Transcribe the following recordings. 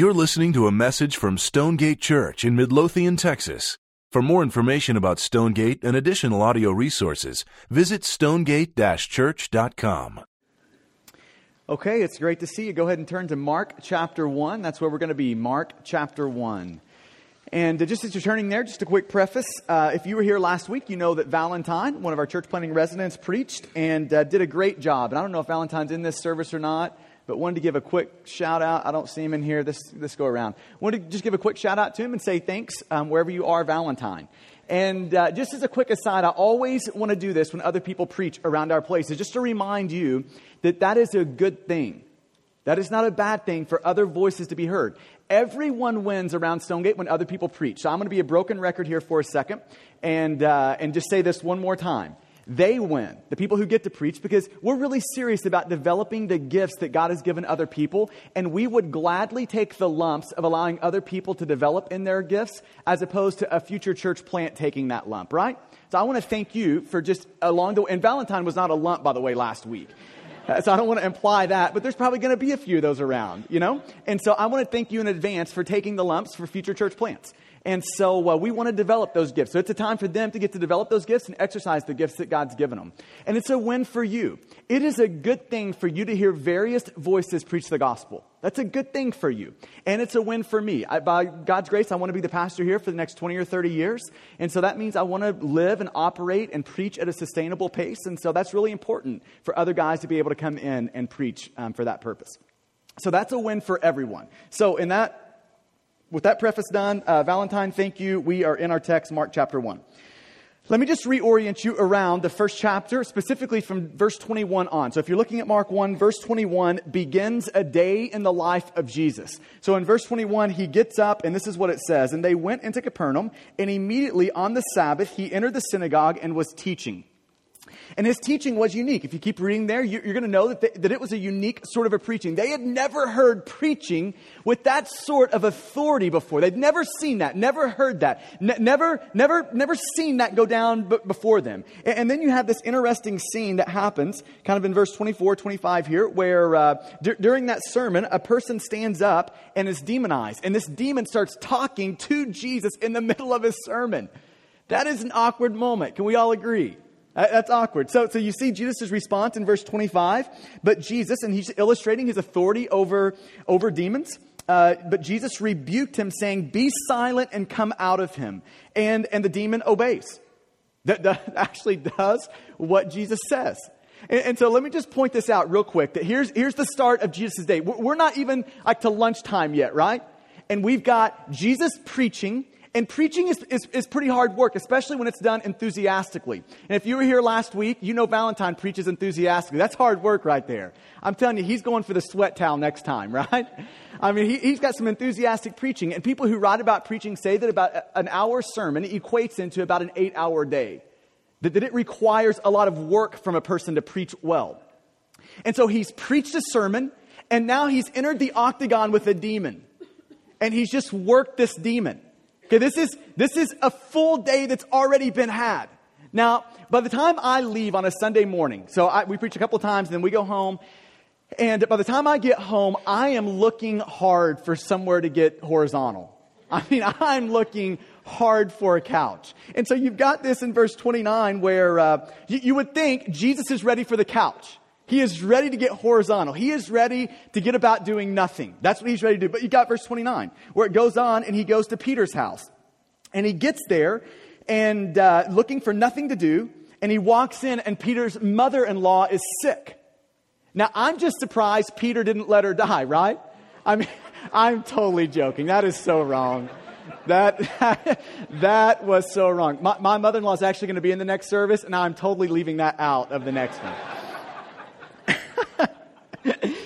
You're listening to a message from Stonegate Church in Midlothian, Texas. For more information about Stonegate and additional audio resources, visit stonegate-church.com. Okay, it's great to see you. Go ahead and turn to Mark chapter 1. That's where we're going to be, Mark chapter 1. And just as you're turning there, just a quick preface. If you were here last week, you know that Valentine, one of our church planting residents, preached and did a great job. And I don't know if Valentine's in this service or not, but wanted to give a quick shout out. I don't see him in here this go around. Wanted to just give a quick shout out to him and say thanks wherever you are, Valentine. And just as a quick aside, I always want to do this when other people preach around our places, just to remind you that is a good thing. That is not a bad thing for other voices to be heard. Everyone wins around Stonegate when other people preach. So I'm going to be a broken record here for a second and just say this one more time. They win, the people who get to preach, because we're really serious about developing the gifts that God has given other people, and we would gladly take the lumps of allowing other people to develop in their gifts as opposed to a future church plant taking that lump, right? So I want to thank you for just along the way, and Valentine was not a lump, by the way, last week. So I don't want to imply that, but there's probably going to be a few of those around, you know? And so I want to thank you in advance for taking the lumps for future church plants. And so we want to develop those gifts. So it's a time for them to get to develop those gifts and exercise the gifts that God's given them. And it's a win for you. It is a good thing for you to hear various voices preach the gospel. That's a good thing for you. And it's a win for me. By God's grace, I want to be the pastor here for the next 20 or 30 years. And so that means I want to live and operate and preach at a sustainable pace. And so that's really important for other guys to be able to come in and preach for that purpose. So that's a win for everyone. So with that preface done, Valentine, thank you. We are in our text, Mark chapter 1. Let me just reorient you around the first chapter, specifically from verse 21 on. So if you're looking at Mark 1, verse 21 begins a day in the life of Jesus. So in verse 21, he gets up, and this is what it says. And they went into Capernaum, and immediately on the Sabbath, he entered the synagogue and was teaching. And his teaching was unique. If you keep reading there, you're going to know that it was a unique sort of a preaching. They had never heard preaching with that sort of authority before. They'd never seen that, never heard that, never seen that go down before them. And then you have this interesting scene that happens kind of in verse 24, 25 here, where during that sermon, a person stands up and is demonized. And this demon starts talking to Jesus in the middle of his sermon. That is an awkward moment. Can we all agree? That's awkward. So you see Jesus' response in verse 25, but Jesus, and he's illustrating his authority over demons, but Jesus rebuked him saying, be silent and come out of him. And the demon obeys. That actually does what Jesus says. And so let me just point this out real quick, that here's the start of Jesus' day. We're not even like to lunchtime yet, right? And we've got Jesus preaching. And preaching is pretty hard work, especially when it's done enthusiastically. And if you were here last week, you know Valentine preaches enthusiastically. That's hard work right there. I'm telling you, he's going for the sweat towel next time, right? I mean, he's got some enthusiastic preaching. And people who write about preaching say that about an hour sermon equates into about an 8-hour day. That it requires a lot of work from a person to preach well. And so he's preached a sermon, and now he's entered the octagon with a demon. And he's just worked this demon. Okay, this is a full day that's already been had. Now, by the time I leave on a Sunday morning, so we preach a couple of times, and then we go home. And by the time I get home, I am looking hard for somewhere to get horizontal. I mean, I'm looking hard for a couch. And so you've got this in verse 29 where you would think Jesus is ready for the couch. He is ready to get horizontal. He is ready to get about doing nothing. That's what he's ready to do. But you got verse 29 where it goes on and he goes to Peter's house. And he gets there and looking for nothing to do. And he walks in and Peter's mother-in-law is sick. Now, I'm just surprised Peter didn't let her die, right? I mean, I'm totally joking. That is so wrong. That was so wrong. My mother-in-law is actually going to be in the next service. And I'm totally leaving that out of the next one.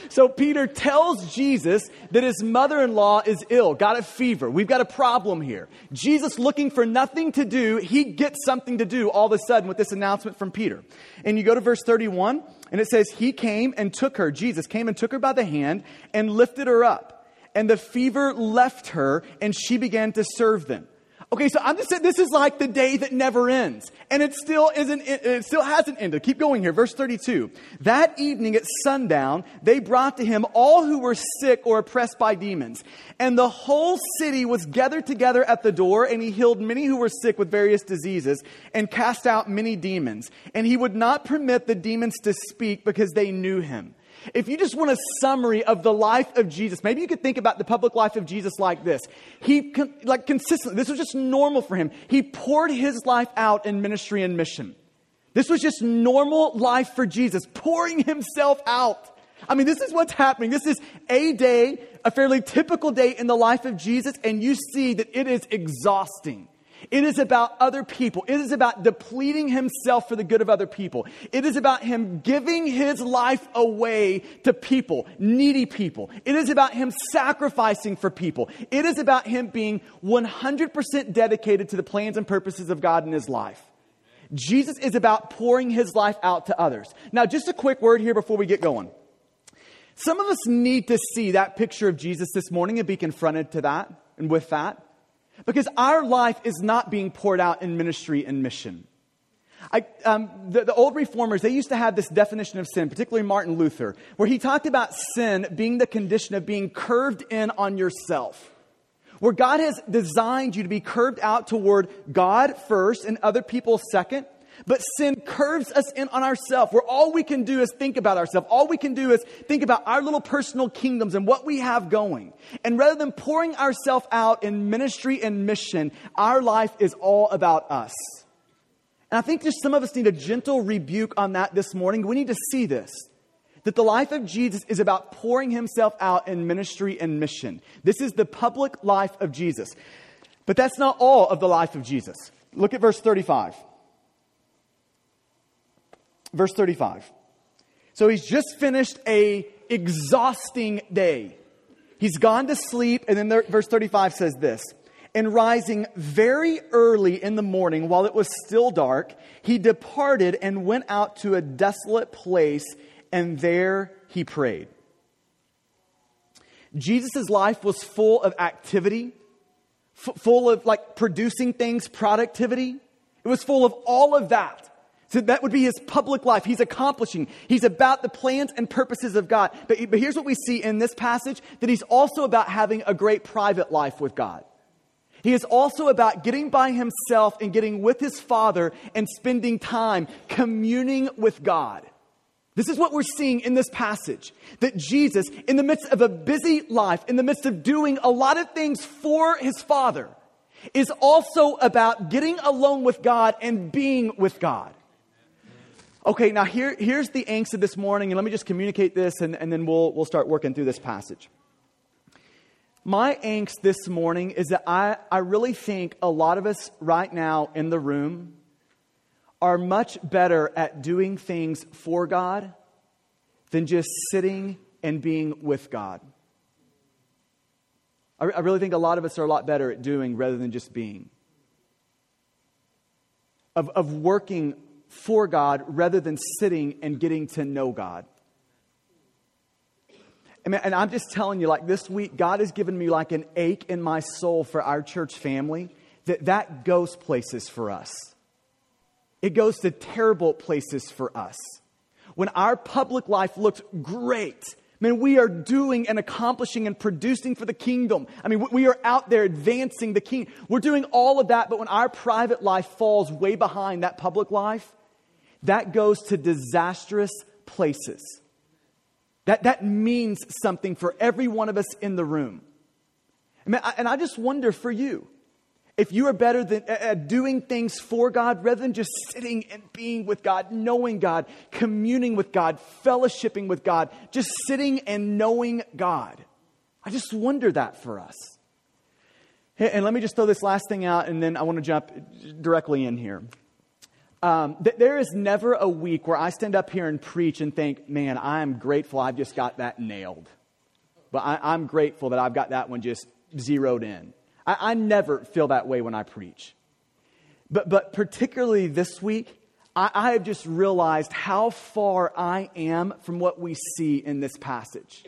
So Peter tells Jesus that his mother-in-law is ill, got a fever. We've got a problem here. Jesus, looking for nothing to do, he gets something to do all of a sudden with this announcement from Peter. And you go to verse 31, and it says, he came and took her. Jesus came and took her by the hand and lifted her up. And the fever left her, and she began to serve them. Okay, so I'm just saying this is like the day that never ends. And it still hasn't ended. Keep going here. Verse 32. That evening at sundown, they brought to him all who were sick or oppressed by demons. And the whole city was gathered together at the door, and he healed many who were sick with various diseases and cast out many demons. And he would not permit the demons to speak because they knew him. If you just want a summary of the life of Jesus, maybe you could think about the public life of Jesus like this. He, like consistently, this was just normal for him. He poured his life out in ministry and mission. This was just normal life for Jesus, pouring himself out. I mean, this is what's happening. This is a day, a fairly typical day in the life of Jesus, and you see that it is exhausting. It is about other people. It is about depleting himself for the good of other people. It is about him giving his life away to people, needy people. It is about him sacrificing for people. It is about him being 100% dedicated to the plans and purposes of God in his life. Jesus is about pouring his life out to others. Now, just a quick word here before we get going. Some of us need to see that picture of Jesus this morning and be confronted to that and with that. Because our life is not being poured out in ministry and mission. The old reformers, they used to have this definition of sin, particularly Martin Luther, where he talked about sin being the condition of being curved in on yourself. Where God has designed you to be curved out toward God first and other people second. But sin curves us in on ourselves, where all we can do is think about ourselves. All we can do is think about our little personal kingdoms and what we have going. And rather than pouring ourselves out in ministry and mission, our life is all about us. And I think just some of us need a gentle rebuke on that this morning. We need to see this, that the life of Jesus is about pouring himself out in ministry and mission. This is the public life of Jesus. But that's not all of the life of Jesus. Look at verse 35. Verse 35. So he's just finished a exhausting day. He's gone to sleep. And then verse 35 says this. And rising very early in the morning while it was still dark, he departed and went out to a desolate place. And there he prayed. Jesus' life was full of activity, full of like producing things, productivity. It was full of all of that. So that would be his public life. He's accomplishing. He's about the plans and purposes of God. But here's what we see in this passage, that he's also about having a great private life with God. He is also about getting by himself and getting with his Father and spending time communing with God. This is what we're seeing in this passage, that Jesus, in the midst of a busy life, in the midst of doing a lot of things for his Father, is also about getting alone with God and being with God. Okay, now here's the angst of this morning, and let me just communicate this, and then we'll start working through this passage. My angst this morning is that I really think a lot of us right now in the room are much better at doing things for God than just sitting and being with God. I really think a lot of us are a lot better at doing rather than just being. Of working for God rather than sitting and getting to know God. And I'm just telling you, like this week, God has given me like an ache in my soul for our church family, that goes places for us. It goes to terrible places for us. When our public life looks great, we are doing and accomplishing and producing for the kingdom. We are out there advancing the kingdom. We're doing all of that, but when our private life falls way behind that public life, that goes to disastrous places. That means something for every one of us in the room. And I just wonder for you, if you are better at doing things for God rather than just sitting and being with God, knowing God, communing with God, fellowshipping with God, just sitting and knowing God. I just wonder that for us. And let me just throw this last thing out, and then I want to jump directly in here. There is never a week where I stand up here and preach and think, man, I am grateful I've just got that nailed. But I'm grateful that I've got that one just zeroed in. I never feel that way when I preach. But particularly this week, I have just realized how far I am from what we see in this passage.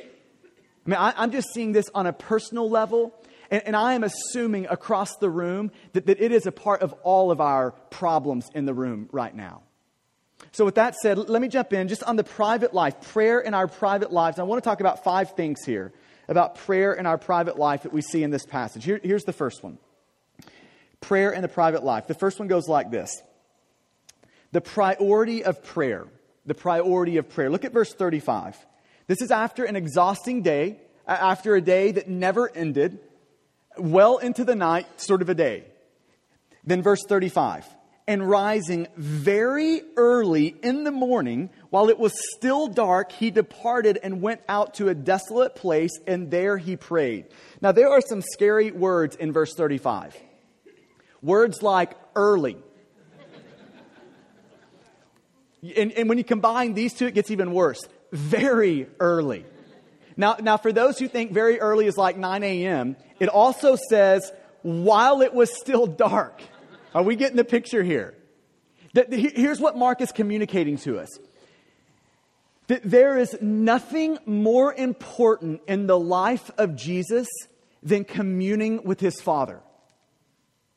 I'm just seeing this on a personal level. And I am assuming across the room that it is a part of all of our problems in the room right now. So with that said, let me jump in just on the private life, prayer in our private lives. I want to talk about 5 things here about prayer in our private life that we see in this passage. Here's the first one. Prayer in the private life. The first one goes like this. The priority of prayer. The priority of prayer. Look at verse 35. This is after an exhausting day, after a day that never ended, well into the night, sort of a day. Then verse 35. And rising very early in the morning, while it was still dark, he departed and went out to a desolate place, and there he prayed. Now, there are some scary words in verse 35. Words like early. And when you combine these two, it gets even worse. Very early. Now, for those who think very early is like 9 a.m., it also says, while it was still dark. Are we getting the picture here? Here's what Mark is communicating to us. That there is nothing more important in the life of Jesus than communing with his Father.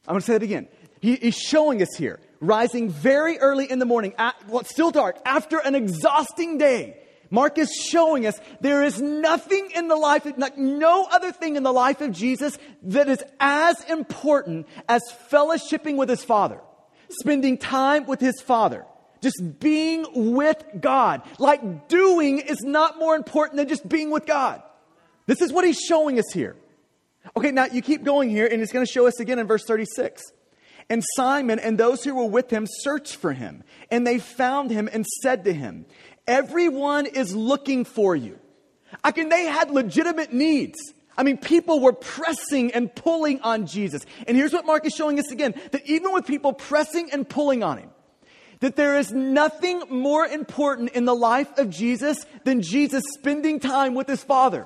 I'm going to say that again. He's showing us here. Rising very early in the morning, it's still dark, after an exhausting day. Mark is showing us there is nothing in the life, like no other thing in the life of Jesus that is as important as fellowshipping with his Father, spending time with his Father, just being with God. Like doing is not more important than just being with God. This is what he's showing us here. Okay, now you keep going here, and it's going to show us again in verse 36. And Simon and those who were with him searched for him, and they found him and said to him, everyone is looking for you. They had legitimate needs. People were pressing and pulling on Jesus. And here's what Mark is showing us again, that even with people pressing and pulling on him, that there is nothing more important in the life of Jesus than Jesus spending time with his Father.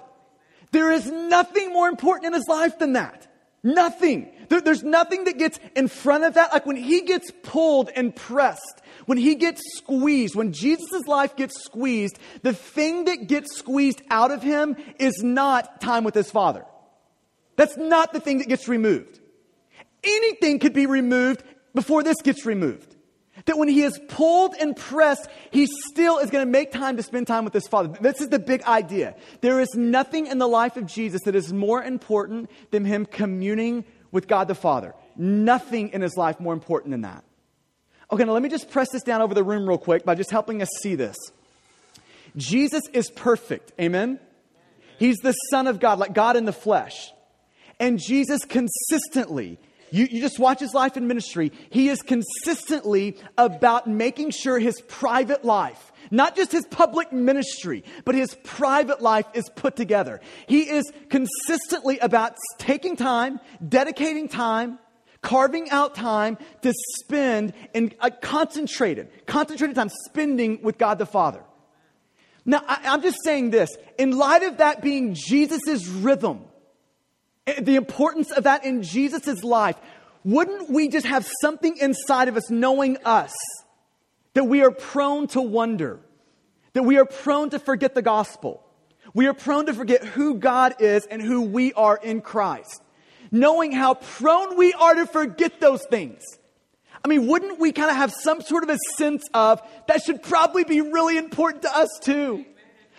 There is nothing more important in his life than that. Nothing. There's nothing that gets in front of that. Like when he gets pulled and pressed, when he gets squeezed, when Jesus' life gets squeezed, the thing that gets squeezed out of him is not time with his Father. That's not the thing that gets removed. Anything could be removed before this gets removed. That when he is pulled and pressed, he still is going to make time to spend time with his Father. This is the big idea. There is nothing in the life of Jesus that is more important than him communing with God the Father. Nothing in his life more important than that. Okay, now let me just press this down over the room real quick by just helping us see this. Jesus is perfect. Amen? He's the Son of God, like God in the flesh. And Jesus consistently... You just watch his life and ministry. He is consistently about making sure his private life, not just his public ministry, but his private life is put together. He is consistently about taking time, dedicating time, carving out time to spend in a concentrated time spending with God the Father. Now, I'm just saying this. In light of that being Jesus's rhythm, the importance of that in Jesus' life, wouldn't we just have something inside of us knowing us that we are prone to wonder, that we are prone to forget the gospel. We are prone to forget who God is and who we are in Christ. Knowing how prone we are to forget those things. Wouldn't we kind of have some sort of a sense of that should probably be really important to us too.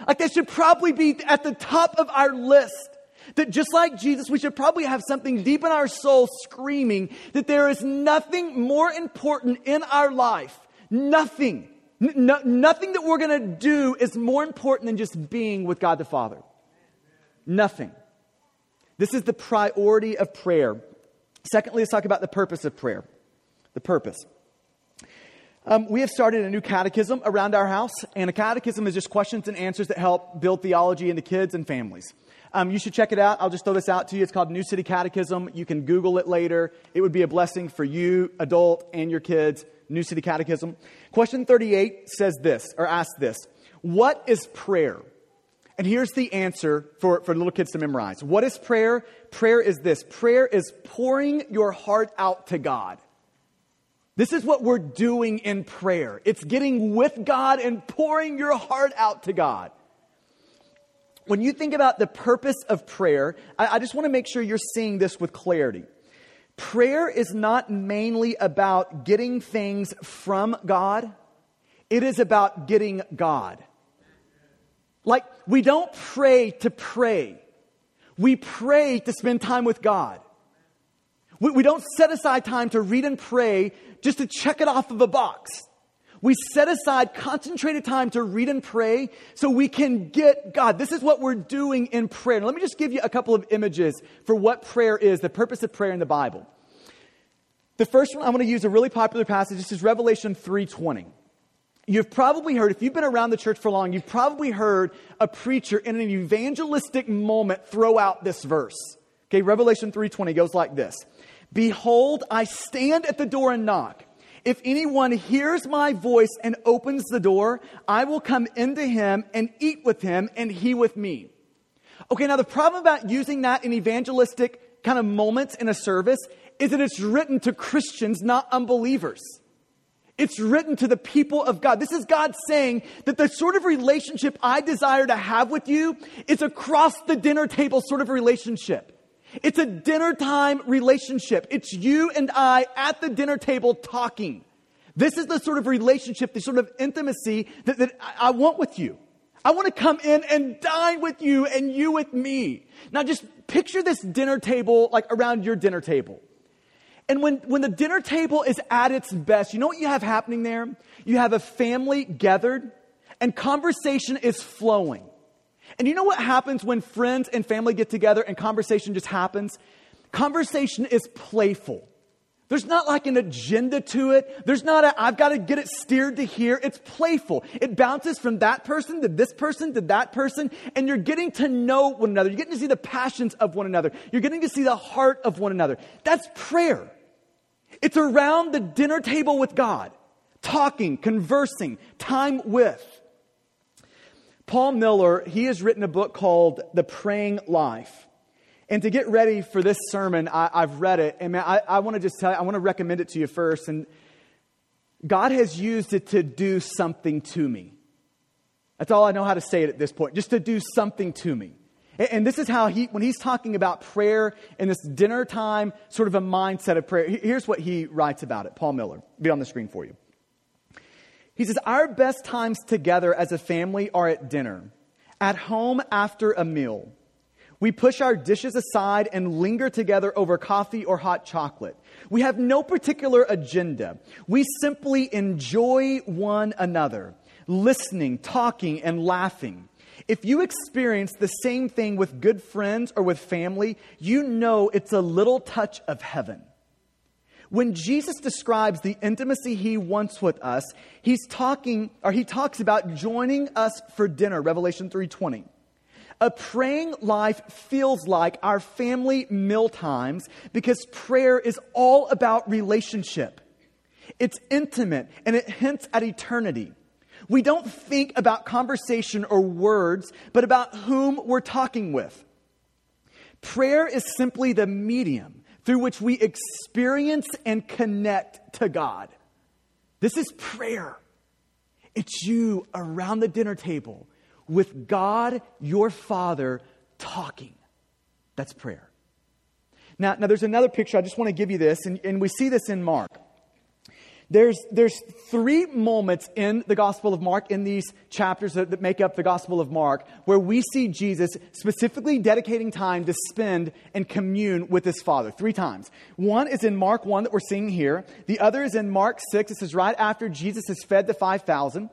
Like that should probably be at the top of our list. That just like Jesus, we should probably have something deep in our soul screaming that there is nothing more important in our life. Nothing. Nothing that we're going to do is more important than just being with God the Father. Nothing. This is the priority of prayer. Secondly, let's talk about the purpose of prayer. The purpose. We have started a new catechism around our house. And a catechism is just questions and answers that help build theology into kids and families. You should check it out. I'll just throw this out to you. It's called New City Catechism. You can Google it later. It would be a blessing for you, adult, and your kids. New City Catechism. Question 38 says this, or asks this. What is prayer? And here's the answer for little kids to memorize. What is prayer? Prayer is this. Prayer is pouring your heart out to God. This is what we're doing in prayer. It's getting with God and pouring your heart out to God. when you think about the purpose of prayer, I just want to make sure you're seeing this with clarity. Prayer is not mainly about getting things from God. It is about getting God. Like, we don't pray to pray. We pray to spend time with God. We don't set aside time to read and pray just to check it off of a box. We set aside concentrated time to read and pray so we can get God. This is what we're doing in prayer. Now, let me just give you a couple of images for what prayer is, the purpose of prayer in the Bible. The first one, I want to use a really popular passage. This is Revelation 3:20. You've probably heard, if you've been around the church for long, you've probably heard a preacher in an evangelistic moment throw out this verse. Okay, Revelation 3:20 goes like this. Behold, I stand at the door and knock. If anyone hears my voice and opens the door, I will come into him and eat with him and he with me. Okay, now the problem about using that in evangelistic kind of moments in a service is that it's written to Christians, not unbelievers. It's written to the people of God. This is God saying that the sort of relationship I desire to have with you is across the dinner table sort of relationship. It's a dinner time relationship. It's you and I at the dinner table talking. This is the sort of relationship, the sort of intimacy that I want with you. I want to come in and dine with you and you with me. Now just picture this dinner table like around your dinner table. And when the dinner table is at its best, you know what you have happening there? You have a family gathered and conversation is flowing. And you know what happens when friends and family get together and conversation just happens? Conversation is playful. There's not like an agenda to it. There's not a, I've got to get it steered to here. It's playful. It bounces from that person to this person to that person. And you're getting to know one another. You're getting to see the passions of one another. You're getting to see the heart of one another. That's prayer. It's around the dinner table with God. Talking, conversing, time with. Paul Miller, he has written a book called The Praying Life. And to get ready for this sermon, I've read it. And man, I want to just tell you, I want to recommend it to you first. And God has used it to do something to me. That's all I know how to say it at this point. Just to do something to me. And this is how when he's talking about prayer and this dinner time, sort of a mindset of prayer. Here's what he writes about it. Paul Miller, be on the screen for you. He says, our best times together as a family are at dinner, at home after a meal. We push our dishes aside and linger together over coffee or hot chocolate. We have no particular agenda. We simply enjoy one another, listening, talking, and laughing. If you experience the same thing with good friends or with family, you know it's a little touch of heaven. When Jesus describes the intimacy he wants with us, he talks about joining us for dinner, Revelation 3:20. A praying life feels like our family meal times because prayer is all about relationship. It's intimate and it hints at eternity. We don't think about conversation or words, but about whom we're talking with. Prayer is simply the medium through which we experience and connect to God. This is prayer. It's you around the dinner table with God, your Father, talking. That's prayer. Now there's another picture. I just want to give you this, and we see this in Mark. There's three moments in the Gospel of Mark, in these chapters that make up the Gospel of Mark, where we see Jesus specifically dedicating time to spend and commune with his Father. Three times. One is in Mark 1 that we're seeing here. The other is in Mark 6. This is right after Jesus has fed the 5,000.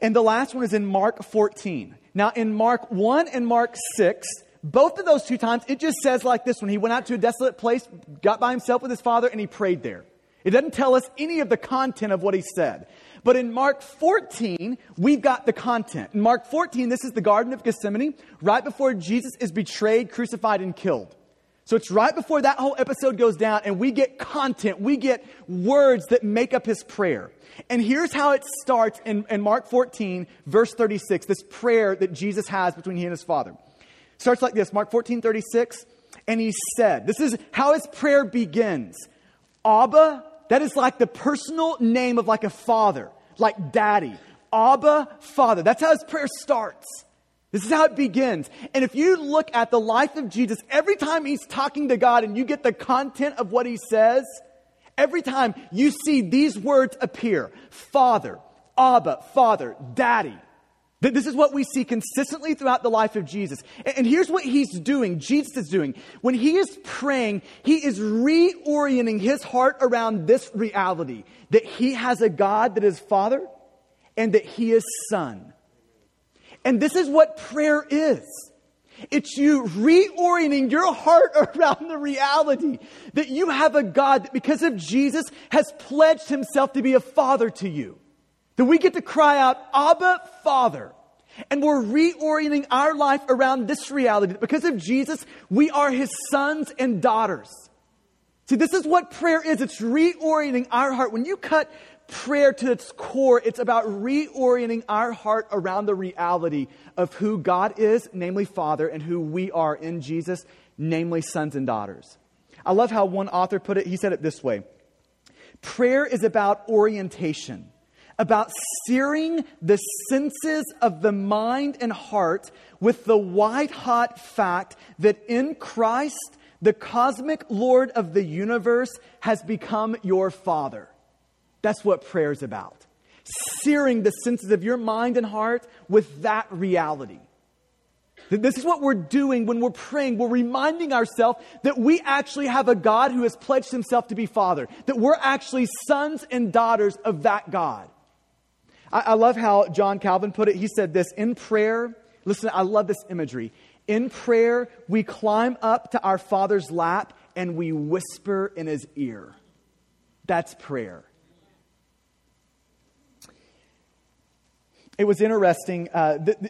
And the last one is in Mark 14. Now in Mark 1 and Mark 6... both of those two times, it just says like this one. He went out to a desolate place, got by himself with his Father, and he prayed there. It doesn't tell us any of the content of what he said. But in Mark 14, we've got the content. In Mark 14, this is the Garden of Gethsemane, right before Jesus is betrayed, crucified, and killed. So it's right before that whole episode goes down, and we get content. We get words that make up his prayer. And here's how it starts in Mark 14, verse 36, this prayer that Jesus has between he and his Father. It starts like this, Mark 14, 36. And he said, this is how his prayer begins. Abba, that is like the personal name of like a father, like daddy. Abba, Father. That's how his prayer starts. This is how it begins. And if you look at the life of Jesus, every time he's talking to God and you get the content of what he says, every time you see these words appear, Father, Abba, Father, Daddy. This is what we see consistently throughout the life of Jesus. And here's what he's doing, Jesus is doing. When he is praying, he is reorienting his heart around this reality, that he has a God that is Father and that he is Son. And this is what prayer is. It's you reorienting your heart around the reality that you have a God that because of Jesus has pledged himself to be a father to you. That we get to cry out, Abba, Father. And we're reorienting our life around this reality. That because of Jesus, we are his sons and daughters. See, this is what prayer is. It's reorienting our heart. When you cut prayer to its core, it's about reorienting our heart around the reality of who God is, namely Father, and who we are in Jesus, namely sons and daughters. I love how one author put it. He said it this way. Prayer is about orientation, about searing the senses of the mind and heart with the white-hot fact that in Christ, the cosmic Lord of the universe has become your Father. That's what prayer is about. Searing the senses of your mind and heart with that reality. This is what we're doing when we're praying. We're reminding ourselves that we actually have a God who has pledged himself to be Father. That we're actually sons and daughters of that God. I love how John Calvin put it. He said this, in prayer, listen, I love this imagery. In prayer, we climb up to our Father's lap and we whisper in his ear. That's prayer. It was interesting.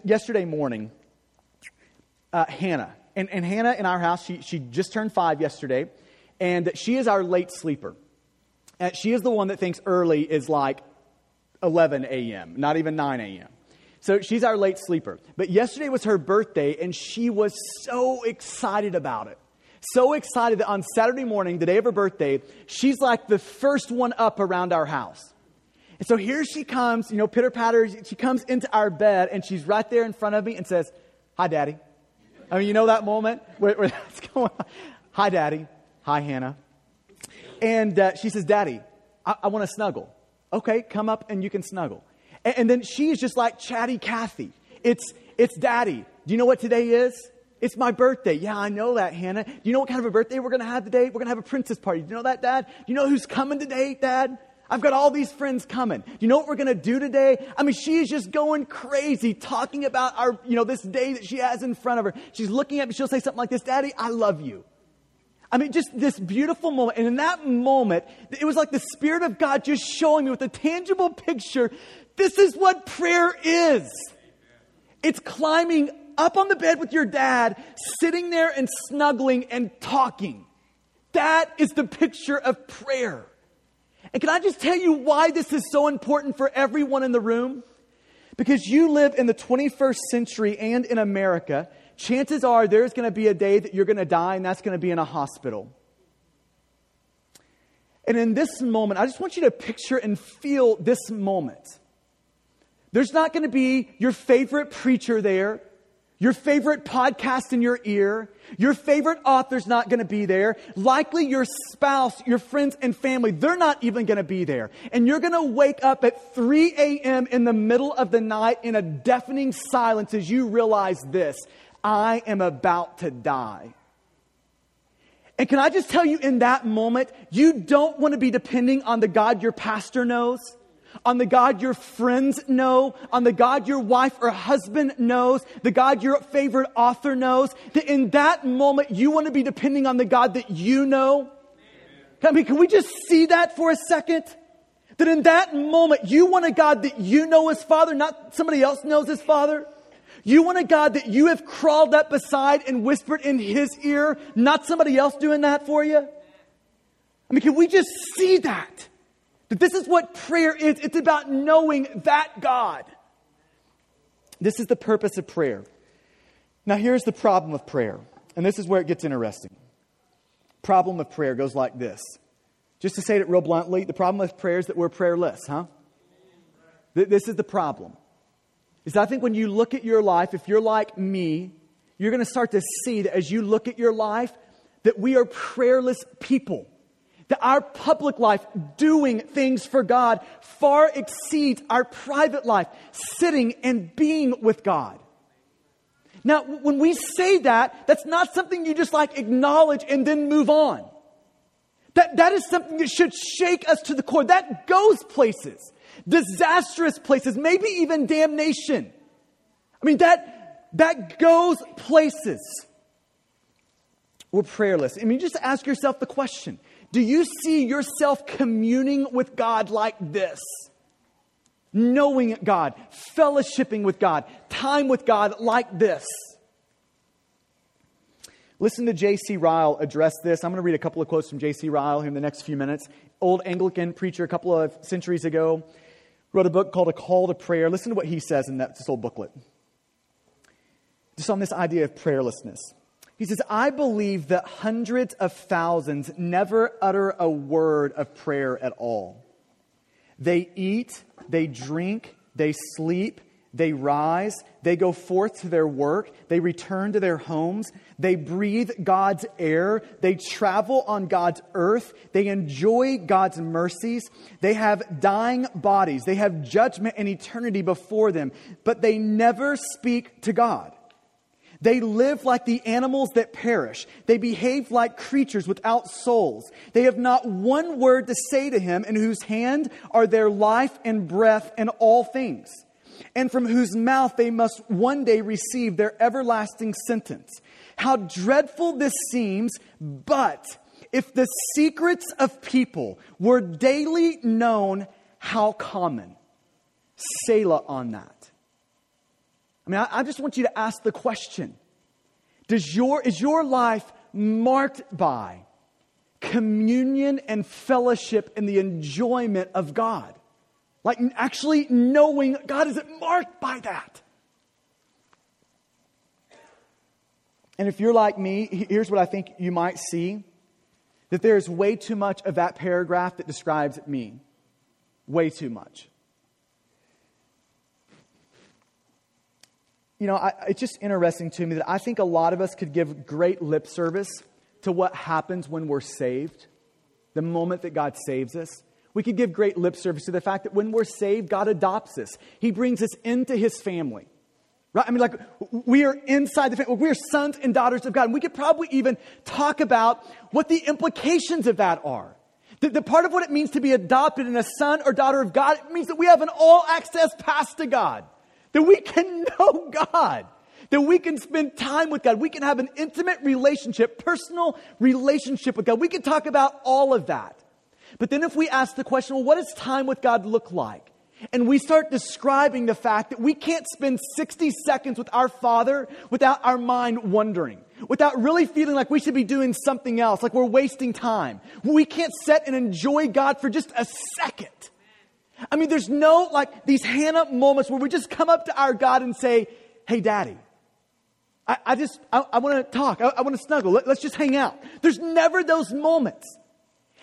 Yesterday morning, Hannah, and Hannah in our house, she just turned 5 yesterday, and she is our late sleeper. And she is the one that thinks early is like 11 a.m., not even 9 a.m. So she's our late sleeper. But yesterday was her birthday, and she was so excited about it. So excited that on Saturday morning, the day of her birthday, she's like the first one up around our house. And so here she comes, pitter-patter. She comes into our bed, and she's right there in front of me and says, hi, Daddy. I mean, that moment where that's going on. Hi, Daddy. Hi, Hannah. And she says, Daddy, I want to snuggle. Okay, come up and you can snuggle. And then she is just like chatty Kathy. It's Daddy. Do you know what today is? It's my birthday. Yeah, I know that, Hannah. Do you know what kind of a birthday we're going to have today? We're going to have a princess party. Do you know that, Dad? Do you know who's coming today, Dad? I've got all these friends coming. Do you know what we're going to do today? I mean, she is just going crazy talking about our, this day that she has in front of her. She's looking at me. She'll say something like this, Daddy, I love you. I mean, just this beautiful moment. And in that moment, it was like the Spirit of God just showing me with a tangible picture. This is what prayer is. It's climbing up on the bed with your dad, sitting there and snuggling and talking. That is the picture of prayer. And can I just tell you why this is so important for everyone in the room? Because you live in the 21st century and in America, chances are there's going to be a day that you're going to die, and that's going to be in a hospital. And in this moment, I just want you to picture and feel this moment. There's not going to be your favorite preacher there. Your favorite podcast in your ear, your favorite author's not going to be there. Likely your spouse, your friends and family, they're not even going to be there. And you're going to wake up at 3 a.m. in the middle of the night in a deafening silence as you realize this, I am about to die. And can I just tell you in that moment, you don't want to be depending on the God your pastor knows, on the God your friends know, on the God your wife or husband knows, the God your favorite author knows, that in that moment you want to be depending on the God that you know. I mean, can we just see that for a second? That in that moment you want a God that you know as Father, not somebody else knows as Father. You want a God that you have crawled up beside and whispered in his ear, not somebody else doing that for you. I mean, can we just see that? That this is what prayer is. It's about knowing that God. This is the purpose of prayer. Now here's the problem of prayer. And this is where it gets interesting. Problem of prayer goes like this. Just to say it real bluntly, the problem with prayer is that we're prayerless, huh? This is the problem. is I think when you look at your life, if you're like me, you're going to start to see that as you look at your life, that we are prayerless people. That our public life, doing things for God, far exceeds our private life, sitting and being with God. Now, when we say that, that's not something you just like acknowledge and then move on. That is something that should shake us to the core. That goes places, disastrous places, maybe even damnation. I mean, that goes places. We're prayerless. I mean, just ask yourself the question. Do you see yourself communing with God like this? Knowing God, fellowshipping with God, time with God like this. Listen to J.C. Ryle address this. I'm going to read a couple of quotes from J.C. Ryle here in the next few minutes. Old Anglican preacher a couple of centuries ago wrote a book called A Call to Prayer. Listen to what he says in this old booklet. Just on this idea of prayerlessness. He says, I believe that hundreds of thousands never utter a word of prayer at all. They eat, they drink, they sleep, they rise, they go forth to their work, they return to their homes, they breathe God's air, they travel on God's earth, they enjoy God's mercies, they have dying bodies, they have judgment and eternity before them, but they never speak to God. They live like the animals that perish. They behave like creatures without souls. They have not one word to say to him in whose hand are their life and breath and all things, and from whose mouth they must one day receive their everlasting sentence. How dreadful this seems, but if the secrets of people were daily known, how common. Selah on that. I mean, I just want you to ask the question, is your life marked by communion and fellowship and the enjoyment of God? Like actually knowing God, is it marked by that? And if you're like me, here's what I think you might see, that there's way too much of that paragraph that describes me. Way too much. You know, it's just interesting to me that I think a lot of us could give great lip service to what happens when we're saved, the moment that God saves us. We could give great lip service to the fact that when we're saved, God adopts us. He brings us into his family, right? I mean, like we are inside the family. We are sons and daughters of God. And we could probably even talk about what the implications of that are. The part of what it means to be adopted and a son or daughter of God, it means that we have an all-access pass to God. That we can know God, that we can spend time with God, we can have an intimate relationship, personal relationship with God. We can talk about all of that. But then if we ask the question, well, what does time with God look like? And we start describing the fact that we can't spend 60 seconds with our Father without our mind wandering, without really feeling like we should be doing something else, like we're wasting time. We can't sit and enjoy God for just a second. I mean, there's no like these Hannah moments where we just come up to our God and say, hey, Daddy, I want to talk. I want to snuggle. Let's just hang out. There's never those moments.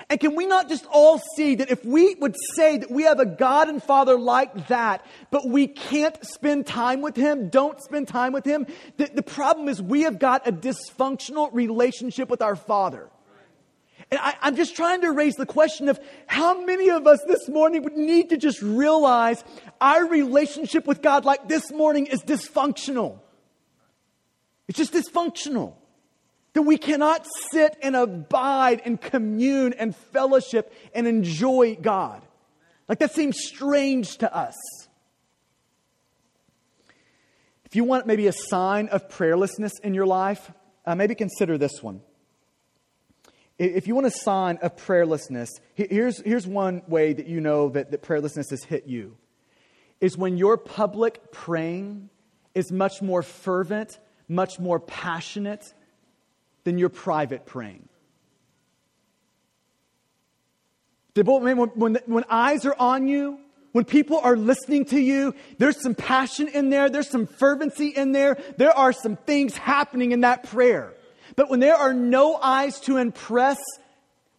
And can we not just all see that if we would say that we have a God and Father like that, but we can't spend time with him, don't spend time with him. The problem is we have got a dysfunctional relationship with our Father. And I'm just trying to raise the question of how many of us this morning would need to just realize our relationship with God like this morning is dysfunctional. It's just dysfunctional. That we cannot sit and abide and commune and fellowship and enjoy God. Like that seems strange to us. If you want maybe a sign of prayerlessness in your life, maybe consider this one. If you want a sign of prayerlessness, here's one way that you know that prayerlessness has hit you. Is when your public praying is much more fervent, much more passionate than your private praying. When eyes are on you, when people are listening to you, there's some passion in there, there's some fervency in there, there are some things happening in that prayer. But when there are no eyes to impress,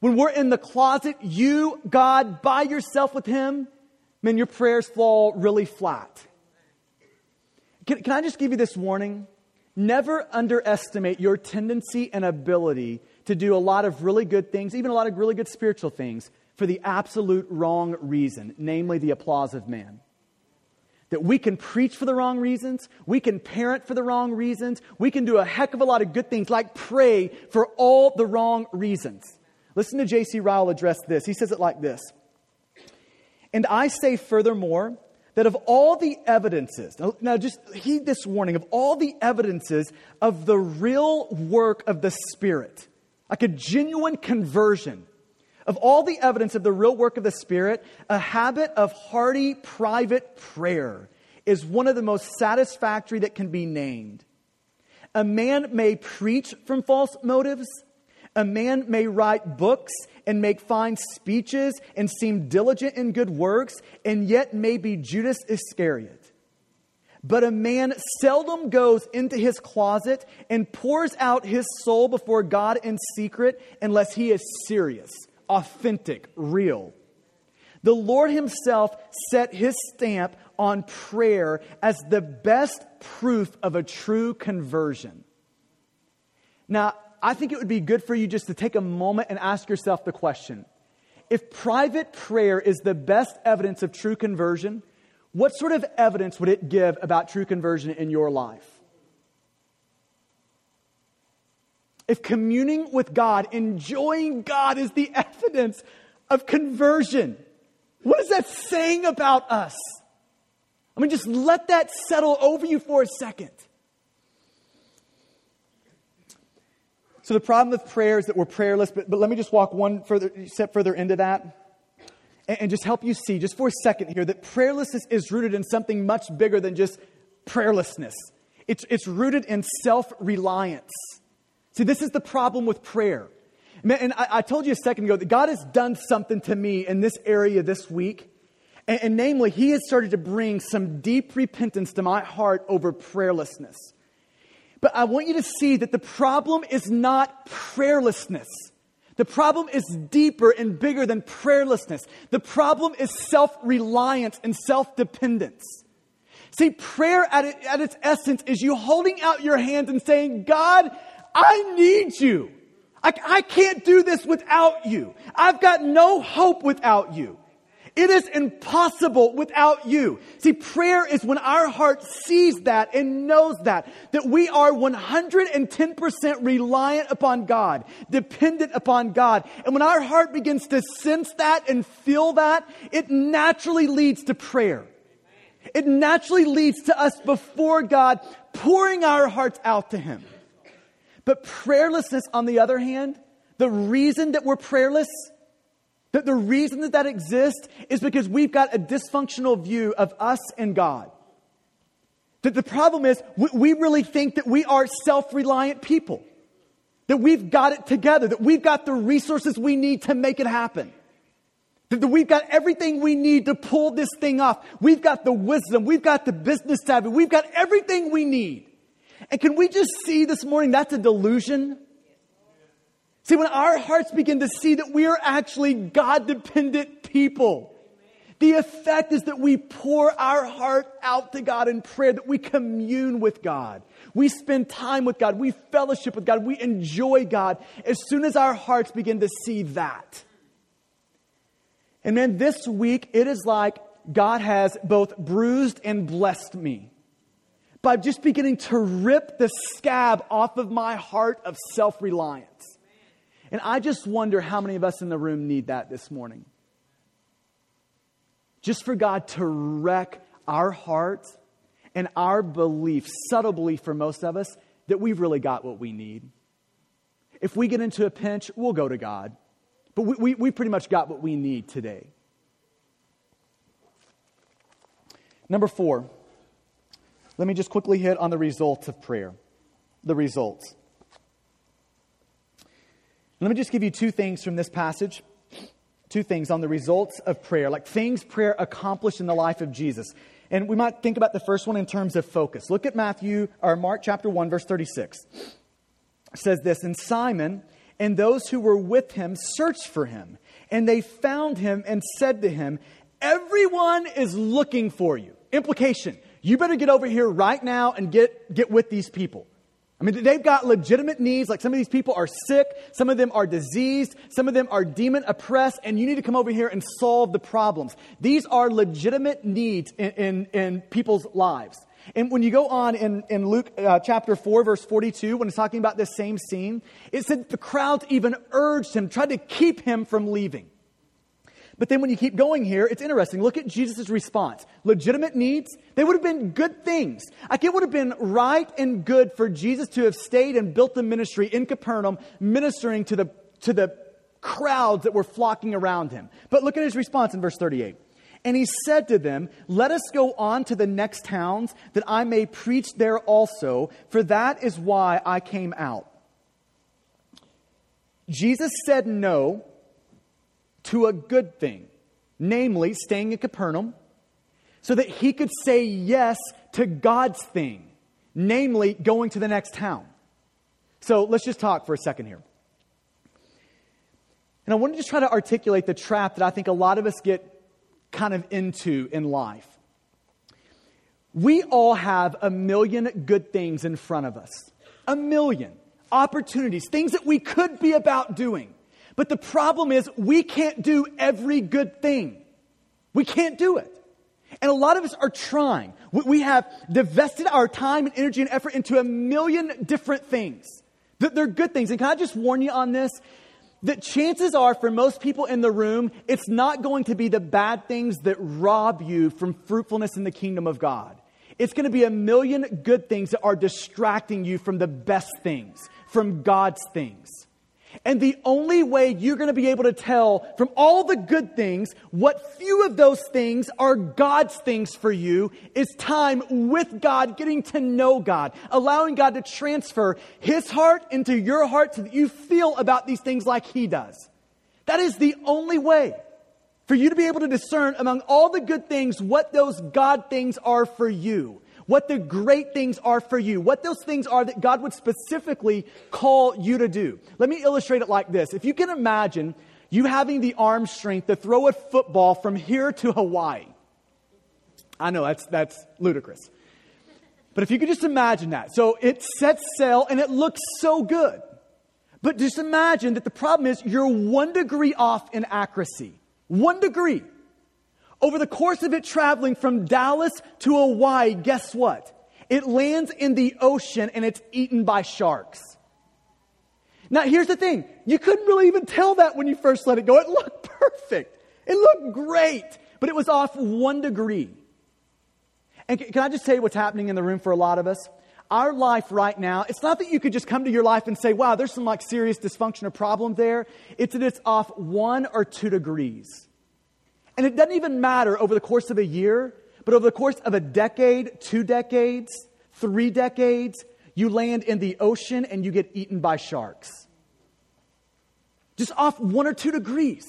when we're in the closet, you, God, by yourself with him, man, your prayers fall really flat. Can I just give you this warning? Never underestimate your tendency and ability to do a lot of really good things, even a lot of really good spiritual things, for the absolute wrong reason, namely the applause of man. That we can preach for the wrong reasons, we can parent for the wrong reasons, we can do a heck of a lot of good things, like pray, for all the wrong reasons. Listen to J.C. Ryle address this. He says it like this. And I say furthermore, that of all the evidences, now just heed this warning, of all the evidences of the real work of the Spirit, like a genuine conversion, of all the evidence of the real work of the Spirit, a habit of hearty private prayer is one of the most satisfactory that can be named. A man may preach from false motives. A man may write books and make fine speeches and seem diligent in good works, and yet may be Judas Iscariot. But a man seldom goes into his closet and pours out his soul before God in secret unless he is serious, authentic, real. The Lord himself set his stamp on prayer as the best proof of a true conversion. Now, I think it would be good for you just to take a moment and ask yourself the question. If private prayer is the best evidence of true conversion, what sort of evidence would it give about true conversion in your life? If communing with God, enjoying God, is the evidence of conversion, what is that saying about us? I mean, just let that settle over you for a second. So the problem with prayer is that we're prayerless, but let me just walk one step further into that and just help you see, just for a second here, that prayerlessness is rooted in something much bigger than just prayerlessness. It's rooted in self-reliance. See, this is the problem with prayer. And I told you a second ago that God has done something to me in this area this week. And namely, he has started to bring some deep repentance to my heart over prayerlessness. But I want you to see that the problem is not prayerlessness. The problem is deeper and bigger than prayerlessness. The problem is self-reliance and self-dependence. See, prayer at its essence is you holding out your hands and saying, God, I need you. I can't do this without you. I've got no hope without you. It is impossible without you. See, prayer is when our heart sees that and knows that we are 110% reliant upon God, dependent upon God. And when our heart begins to sense that and feel that, it naturally leads to prayer. It naturally leads to us before God, pouring our hearts out to him. But prayerlessness, on the other hand, the reason that we're prayerless, the reason that exists is because we've got a dysfunctional view of us and God. That the problem is we really think that we are self-reliant people. That we've got it together. That we've got the resources we need to make it happen. That we've got everything we need to pull this thing off. We've got the wisdom. We've got the business savvy. We've got everything we need. And can we just see this morning that's a delusion? See, when our hearts begin to see that we are actually God-dependent people, the effect is that we pour our heart out to God in prayer, that we commune with God. We spend time with God. We fellowship with God. We enjoy God as soon as our hearts begin to see that. And then this week, it is like God has both bruised and blessed me by just beginning to rip the scab off of my heart of self-reliance. And I just wonder how many of us in the room need that this morning. Just for God to wreck our heart and our belief, subtle belief for most of us, that we've really got what we need. If we get into a pinch, we'll go to God. But we pretty much got what we need today. Number 4. Let me just quickly hit on the results of prayer. The results. Let me just give you 2 things from this passage. 2 things on the results of prayer, like things prayer accomplished in the life of Jesus. And we might think about the first one in terms of focus. Look at Mark chapter 1, verse 36. It says this, and Simon and those who were with him searched for him, and they found him and said to him, everyone is looking for you. Implication, you better get over here right now and get with these people. I mean, they've got legitimate needs. Like, some of these people are sick. Some of them are diseased. Some of them are demon oppressed. And you need to come over here and solve the problems. These are legitimate needs in people's lives. And when you go on in Luke chapter 4, verse 42, when it's talking about this same scene, it said the crowds even urged him, tried to keep him from leaving. But then when you keep going here, it's interesting. Look at Jesus' response. Legitimate needs, they would have been good things. Like, it would have been right and good for Jesus to have stayed and built the ministry in Capernaum, ministering to the crowds that were flocking around him. But look at his response in verse 38. And he said to them, "Let us go on to the next towns, that I may preach there also, for that is why I came out." Jesus said no to a good thing, namely staying in Capernaum, so that he could say yes to God's thing, namely going to the next town. So let's just talk for a second here. And I want to just try to articulate the trap that I think a lot of us get kind of into in life. We all have a million good things in front of us, a million opportunities, things that we could be about doing. But the problem is, we can't do every good thing. We can't do it. And a lot of us are trying. We have divested our time and energy and effort into a million different things. They're good things. And can I just warn you on this? That chances are, for most people in the room, it's not going to be the bad things that rob you from fruitfulness in the kingdom of God. It's going to be a million good things that are distracting you from the best things, from God's things. And the only way you're going to be able to tell from all the good things what few of those things are God's things for you is time with God, getting to know God, allowing God to transfer His heart into your heart so that you feel about these things like He does. That is the only way for you to be able to discern among all the good things what those God things are for you, what the great things are for you, what those things are that God would specifically call you to do. Let me illustrate it like this. If you can imagine you having the arm strength to throw a football from here to Hawaii. I know that's ludicrous. But if you could just imagine that. So it sets sail and it looks so good. But just imagine that the problem is you're 1 degree off in accuracy. 1 degree. Over the course of it traveling from Dallas to Hawaii, guess what? It lands in the ocean and it's eaten by sharks. Now, here's the thing. You couldn't really even tell that when you first let it go. It looked perfect. It looked great. But it was off 1 degree. And can I just tell you what's happening in the room for a lot of us? Our life right now, it's not that you could just come to your life and say, wow, there's some like serious dysfunction or problem there. It's that it's off 1 or 2 degrees. And it doesn't even matter over the course of a year, but over the course of a decade, 2 decades, 3 decades, you land in the ocean and you get eaten by sharks. Just off 1 or 2 degrees.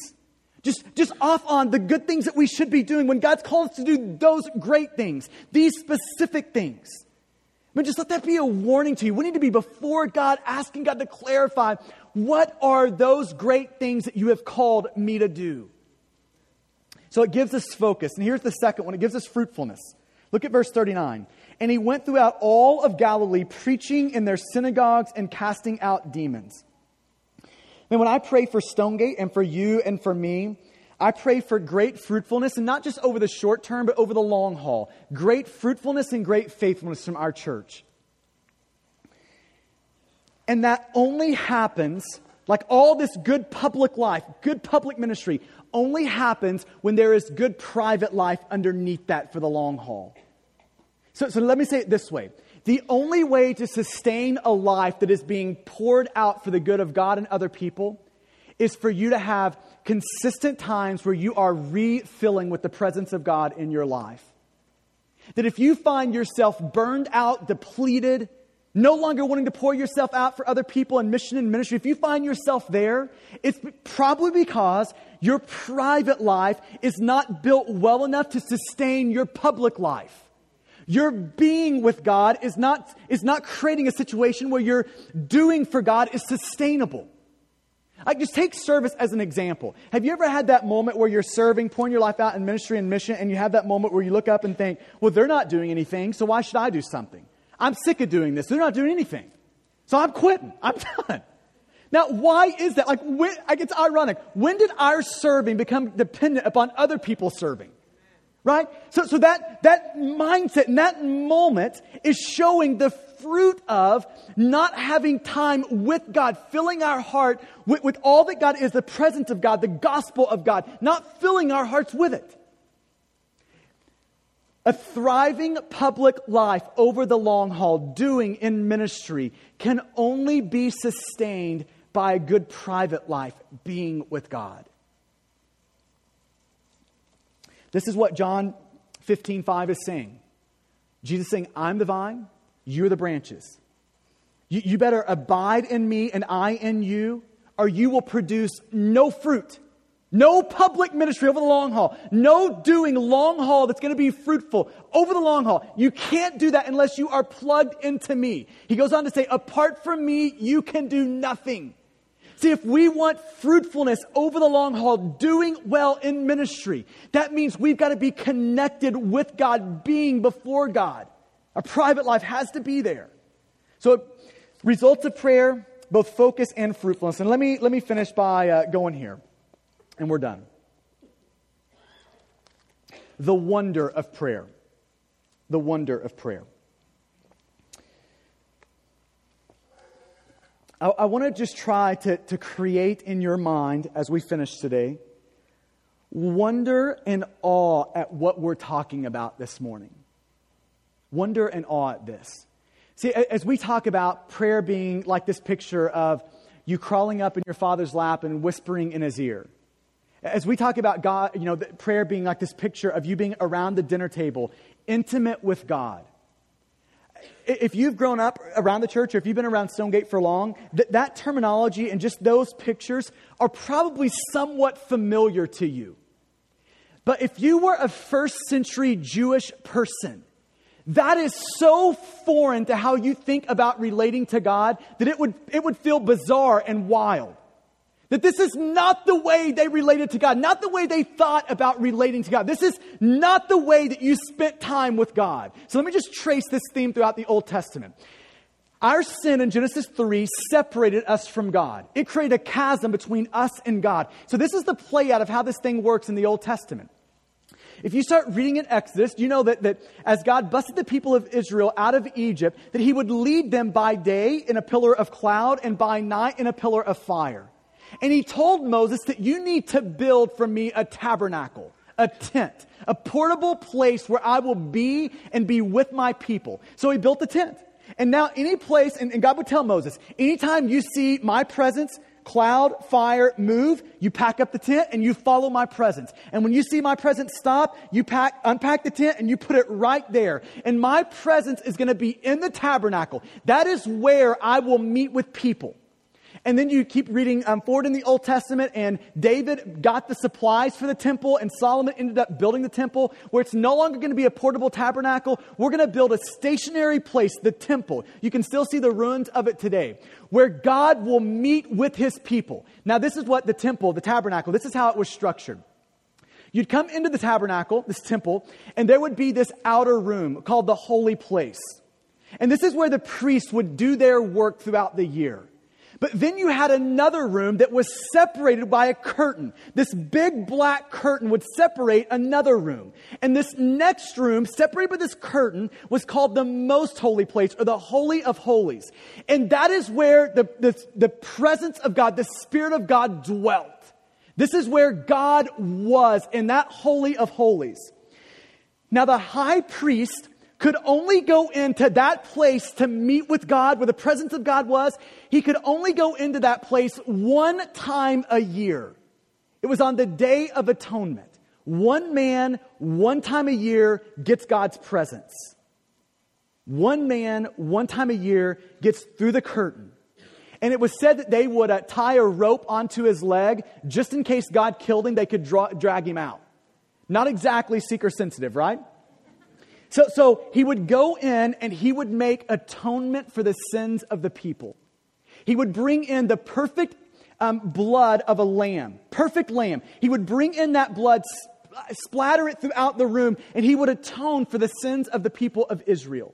Just off on the good things that we should be doing when God's called us to do those great things, these specific things. I mean, just let that be a warning to you. We need to be before God, asking God to clarify, what are those great things that you have called me to do? So it gives us focus. And here's the second one. It gives us fruitfulness. Look at verse 39. And he went throughout all of Galilee, preaching in their synagogues and casting out demons. And when I pray for Stonegate and for you and for me, I pray for great fruitfulness, and not just over the short term, but over the long haul. Great fruitfulness and great faithfulness from our church. And that only happens, like all this good public life, good public ministry, only happens when there is good private life underneath that for the long haul. So let me say it this way. The only way to sustain a life that is being poured out for the good of God and other people is for you to have consistent times where you are refilling with the presence of God in your life. That if you find yourself burned out, depleted, no longer wanting to pour yourself out for other people in mission and ministry, if you find yourself there, it's probably because your private life is not built well enough to sustain your public life. Your being with God is not creating a situation where your doing for God is sustainable. Like, just take service as an example. Have you ever had that moment where you're serving, pouring your life out in ministry and mission, and you have that moment where you look up and think, well, they're not doing anything, so why should I do something? I'm sick of doing this. They're not doing anything. So I'm quitting. I'm done. Now, why is that? It's ironic. When did our serving become dependent upon other people serving? Right? So that mindset and that moment is showing the fruit of not having time with God, filling our heart with all that God is, the presence of God, the gospel of God, not filling our hearts with it. A thriving public life over the long haul, doing in ministry, can only be sustained by a good private life, being with God. This is what John 15:5 is saying. Jesus is saying, I'm the vine, you're the branches. You better abide in me and I in you, or you will produce no fruit. No public ministry over the long haul. No doing long haul that's going to be fruitful over the long haul. You can't do that unless you are plugged into me. He goes on to say, apart from me, you can do nothing. See, if we want fruitfulness over the long haul, doing well in ministry, that means we've got to be connected with God, being before God. Our private life has to be there. So results of prayer, both focus and fruitfulness. And let me finish by going here. And we're done. The wonder of prayer. The wonder of prayer. I want to just try to create in your mind, as we finish today, wonder and awe at what we're talking about this morning. Wonder and awe at this. See, as we talk about prayer being like this picture of you crawling up in your Father's lap and whispering in his ear. As we talk about God, prayer being like this picture of you being around the dinner table, intimate with God. If you've grown up around the church or if you've been around Stonegate for long, that terminology and just those pictures are probably somewhat familiar to you. But if you were a first century Jewish person, that is so foreign to how you think about relating to God that it would feel bizarre and wild. That this is not the way they related to God, not the way they thought about relating to God. This is not the way that you spent time with God. So let me just trace this theme throughout the Old Testament. Our sin in Genesis 3 separated us from God. It created a chasm between us and God. So this is the play out of how this thing works in the Old Testament. If you start reading in Exodus, you know that as God busted the people of Israel out of Egypt, that he would lead them by day in a pillar of cloud and by night in a pillar of fire. And he told Moses that you need to build for me a tabernacle, a tent, a portable place where I will be and be with my people. So he built the tent. And now any place, and God would tell Moses, anytime you see my presence, cloud, fire, move, you pack up the tent and you follow my presence. And when you see my presence stop, you unpack the tent and you put it right there. And my presence is going to be in the tabernacle. That is where I will meet with people. And then you keep reading forward in the Old Testament, and David got the supplies for the temple, and Solomon ended up building the temple where it's no longer going to be a portable tabernacle. We're going to build a stationary place, the temple. You can still see the ruins of it today, where God will meet with his people. Now, this is what the temple, the tabernacle, this is how it was structured. You'd come into the tabernacle, this temple, and there would be this outer room called the holy place. And this is where the priests would do their work throughout the year. But then you had another room that was separated by a curtain. This big black curtain would separate another room. And this next room, separated by this curtain, was called the most holy place, or the Holy of Holies. And that is where the presence of God, the Spirit of God, dwelt. This is where God was, in that Holy of Holies. Now the high priest could only go into that place to meet with God, where the presence of God was. He could only go into that place one time a year. It was on the Day of Atonement. One man, one time a year, gets God's presence. One man, one time a year, gets through the curtain. And it was said that they would tie a rope onto his leg, just in case God killed him, they could drag him out. Not exactly seeker sensitive, right? So he would go in and he would make atonement for the sins of the people. He would bring in the perfect blood of a lamb, perfect lamb. He would bring in that blood, splatter it throughout the room, and he would atone for the sins of the people of Israel.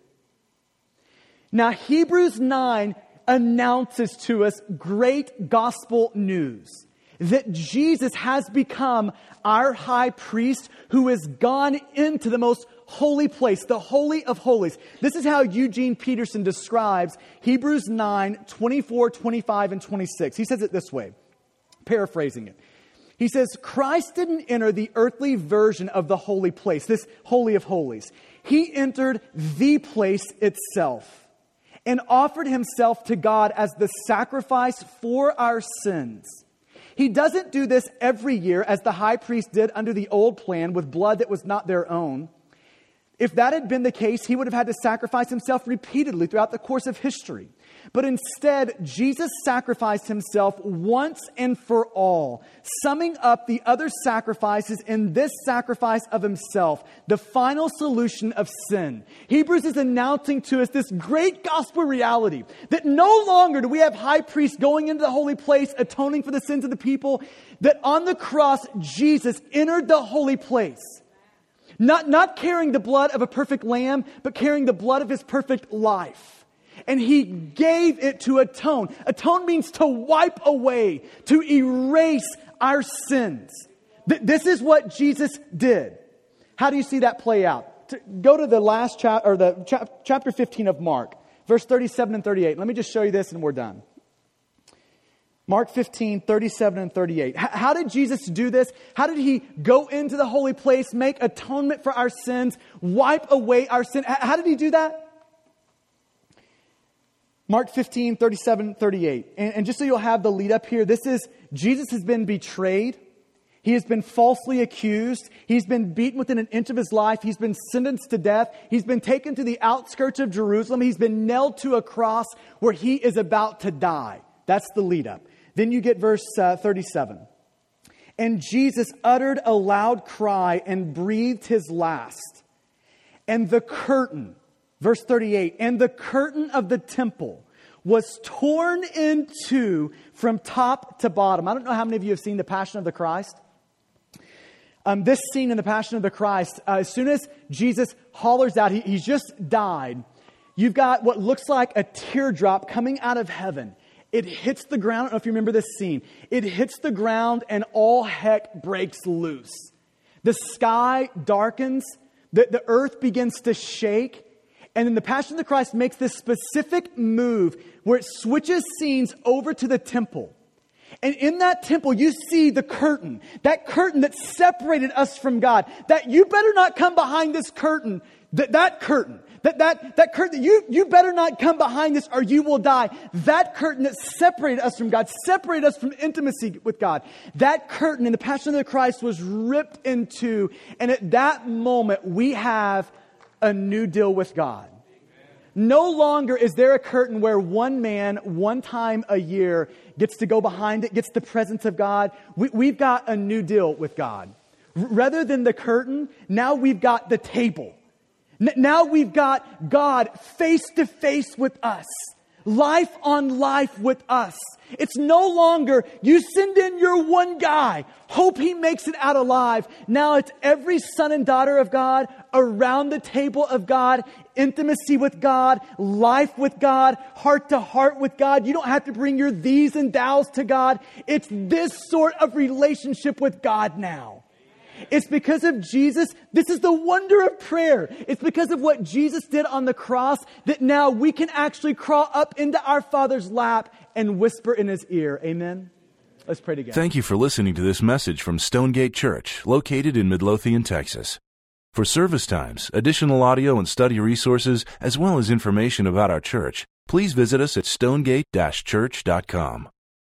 Now, Hebrews 9 announces to us great gospel news, that Jesus has become our high priest who has gone into the most holy place, the Holy of Holies. This is how Eugene Peterson describes Hebrews 9, 24, 25, and 26. He says it this way, paraphrasing it. He says, Christ didn't enter the earthly version of the holy place, this Holy of Holies. He entered the place itself and offered himself to God as the sacrifice for our sins. He doesn't do this every year as the high priest did under the old plan with blood that was not their own. If that had been the case, he would have had to sacrifice himself repeatedly throughout the course of history. But instead, Jesus sacrificed himself once and for all, summing up the other sacrifices in this sacrifice of himself, the final solution of sin. Hebrews is announcing to us this great gospel reality that no longer do we have high priests going into the holy place, atoning for the sins of the people, that on the cross, Jesus entered the holy place. Not carrying the blood of a perfect lamb, but carrying the blood of his perfect life. And he gave it to atone. Atone means to wipe away, to erase our sins. This is what Jesus did. How do you see that play out? Go to the last chapter, or the chapter 15 of Mark, verse 37 and 38. Let me just show you this and we're done. Mark 15, 37 and 38. How did Jesus do this? How did he go into the holy place, make atonement for our sins, wipe away our sin? How did he do that? Mark 15, 37, 38. And just so you'll have the lead up here, this is Jesus has been betrayed. He has been falsely accused. He's been beaten within an inch of his life. He's been sentenced to death. He's been taken to the outskirts of Jerusalem. He's been nailed to a cross where he is about to die. That's the lead up. Then you get verse 37. And Jesus uttered a loud cry and breathed his last. And the curtain... Verse 38, and the curtain of the temple was torn in two from top to bottom. I don't know how many of you have seen The Passion of the Christ. This scene in The Passion of the Christ, as soon as Jesus hollers out, he's just died. You've got what looks like a teardrop coming out of heaven. It hits the ground. I don't know if you remember this scene. It hits the ground and all heck breaks loose. The sky darkens. The earth begins to shake. And then The Passion of the Christ makes this specific move where it switches scenes over to the temple. And in that temple, you see the curtain, that curtain that separated us from God, that you better not come behind this curtain, that curtain, you better not come behind this or you will die. That curtain that separated us from God, separated us from intimacy with God. That curtain in The Passion of the Christ was ripped in two. And at that moment, we have a new deal with God. No longer is there a curtain where one man, one time a year, gets to go behind it, gets the presence of God. We've got a new deal with God. Rather than the curtain, now we've got the table. Now we've got God face to face with us. Life on life with us. It's no longer you send in your one guy, hope he makes it out alive. Now it's every son and daughter of God around the table of God, intimacy with God, life with God, heart to heart with God. You don't have to bring your these and thous to God. It's this sort of relationship with God now. It's because of Jesus. This is the wonder of prayer. It's because of what Jesus did on the cross that now we can actually crawl up into our Father's lap and whisper in his ear. Amen. Let's pray together. Thank you for listening to this message from Stonegate Church, located in Midlothian, Texas. For service times, additional audio and study resources, as well as information about our church, please visit us at stonegate-church.com.